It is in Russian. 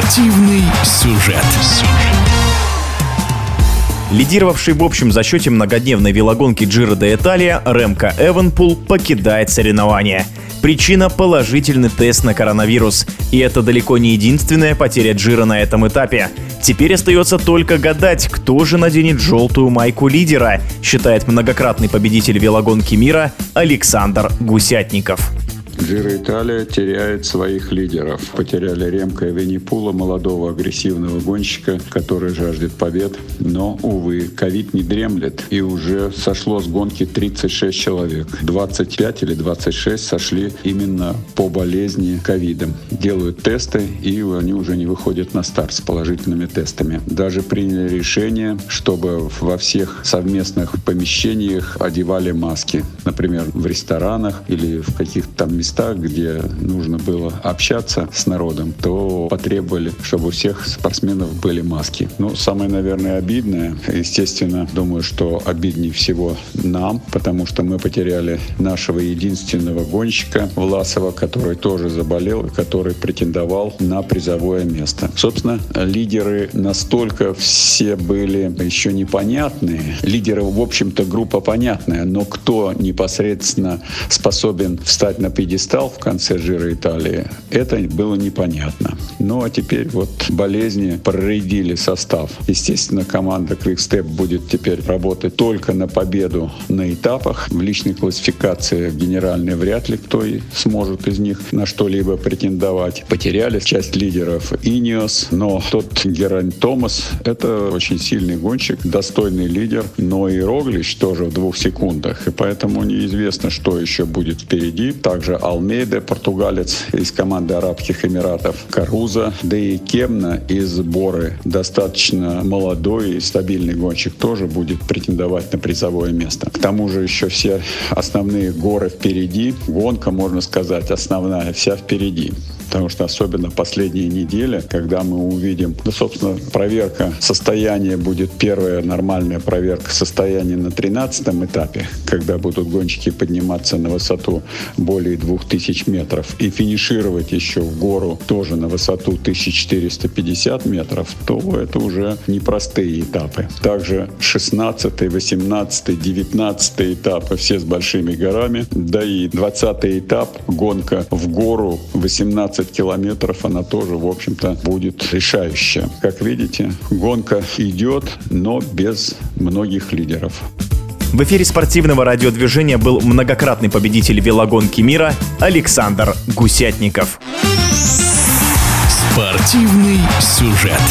Спортивный сюжет. Лидировавший в общем за счете многодневной велогонки Джиро д'Италия Ремко Эвенепул покидает соревнования. Причина – положительный тест на коронавирус. И это далеко не единственная потеря Джиро на этом этапе. Теперь остается только гадать, кто же наденет желтую майку лидера, считает многократный победитель велогонки мира Александр Гусятников. Джиро Италия теряет своих лидеров. Потеряли Ремко Эвенепула, молодого агрессивного гонщика, который жаждет побед. Но, увы, ковид не дремлет. И уже сошло с гонки 36 человек. 25 или 26 сошли именно по болезни ковидом. Делают тесты, и они уже не выходят на старт с положительными тестами. Даже приняли решение, чтобы во всех совместных помещениях одевали маски. Например, в ресторанах или в каких-то там местах, где нужно было общаться с народом, то потребовали, чтобы у всех спортсменов были маски. Ну, самое, наверное, обидное, естественно, думаю, что обиднее всего нам, потому что мы потеряли нашего единственного гонщика Власова, который тоже заболел и который претендовал на призовое место. Собственно, лидеры настолько все были еще непонятные. Лидеры, в общем-то, группа понятная, но кто непосредственно способен встать на пьедестал в конце Джиро Италии, это было непонятно. Ну а теперь вот болезни проредили состав. Естественно, команда Quick Step будет теперь работать только на победу на этапах. В личной классификации генеральной вряд ли кто и сможет из них на что-либо претендовать. Потеряли часть лидеров Ineos, но тот Герань Томас, это очень сильный гонщик, достойный лидер, но и Роглич тоже в 2 секундах, и поэтому неизвестно, что еще будет впереди. Также Алмейде, португалец из команды Арабских Эмиратов, Карузо, да и Кемна из Боры. Достаточно молодой и стабильный гонщик тоже будет претендовать на призовое место. К тому же еще все основные горы впереди. Гонка, можно сказать, основная вся впереди. Потому что особенно последние недели, когда мы увидим, собственно, проверка состояния будет первая нормальная проверка состояния на 13-м этапе, когда будут гонщики подниматься на высоту более 2000 метров и финишировать еще в гору тоже на высоту 1450 метров, то это уже непростые этапы. Также 16-й, 18-й, 19-й этапы все с большими горами, да и 20-й этап, гонка в гору 18 километров, она тоже, в общем-то, будет решающая. Как видите, гонка идет, но без многих лидеров. В эфире спортивного радиодвижения был многократный победитель велогонки мира Александр Гусятников. Спортивный сюжет.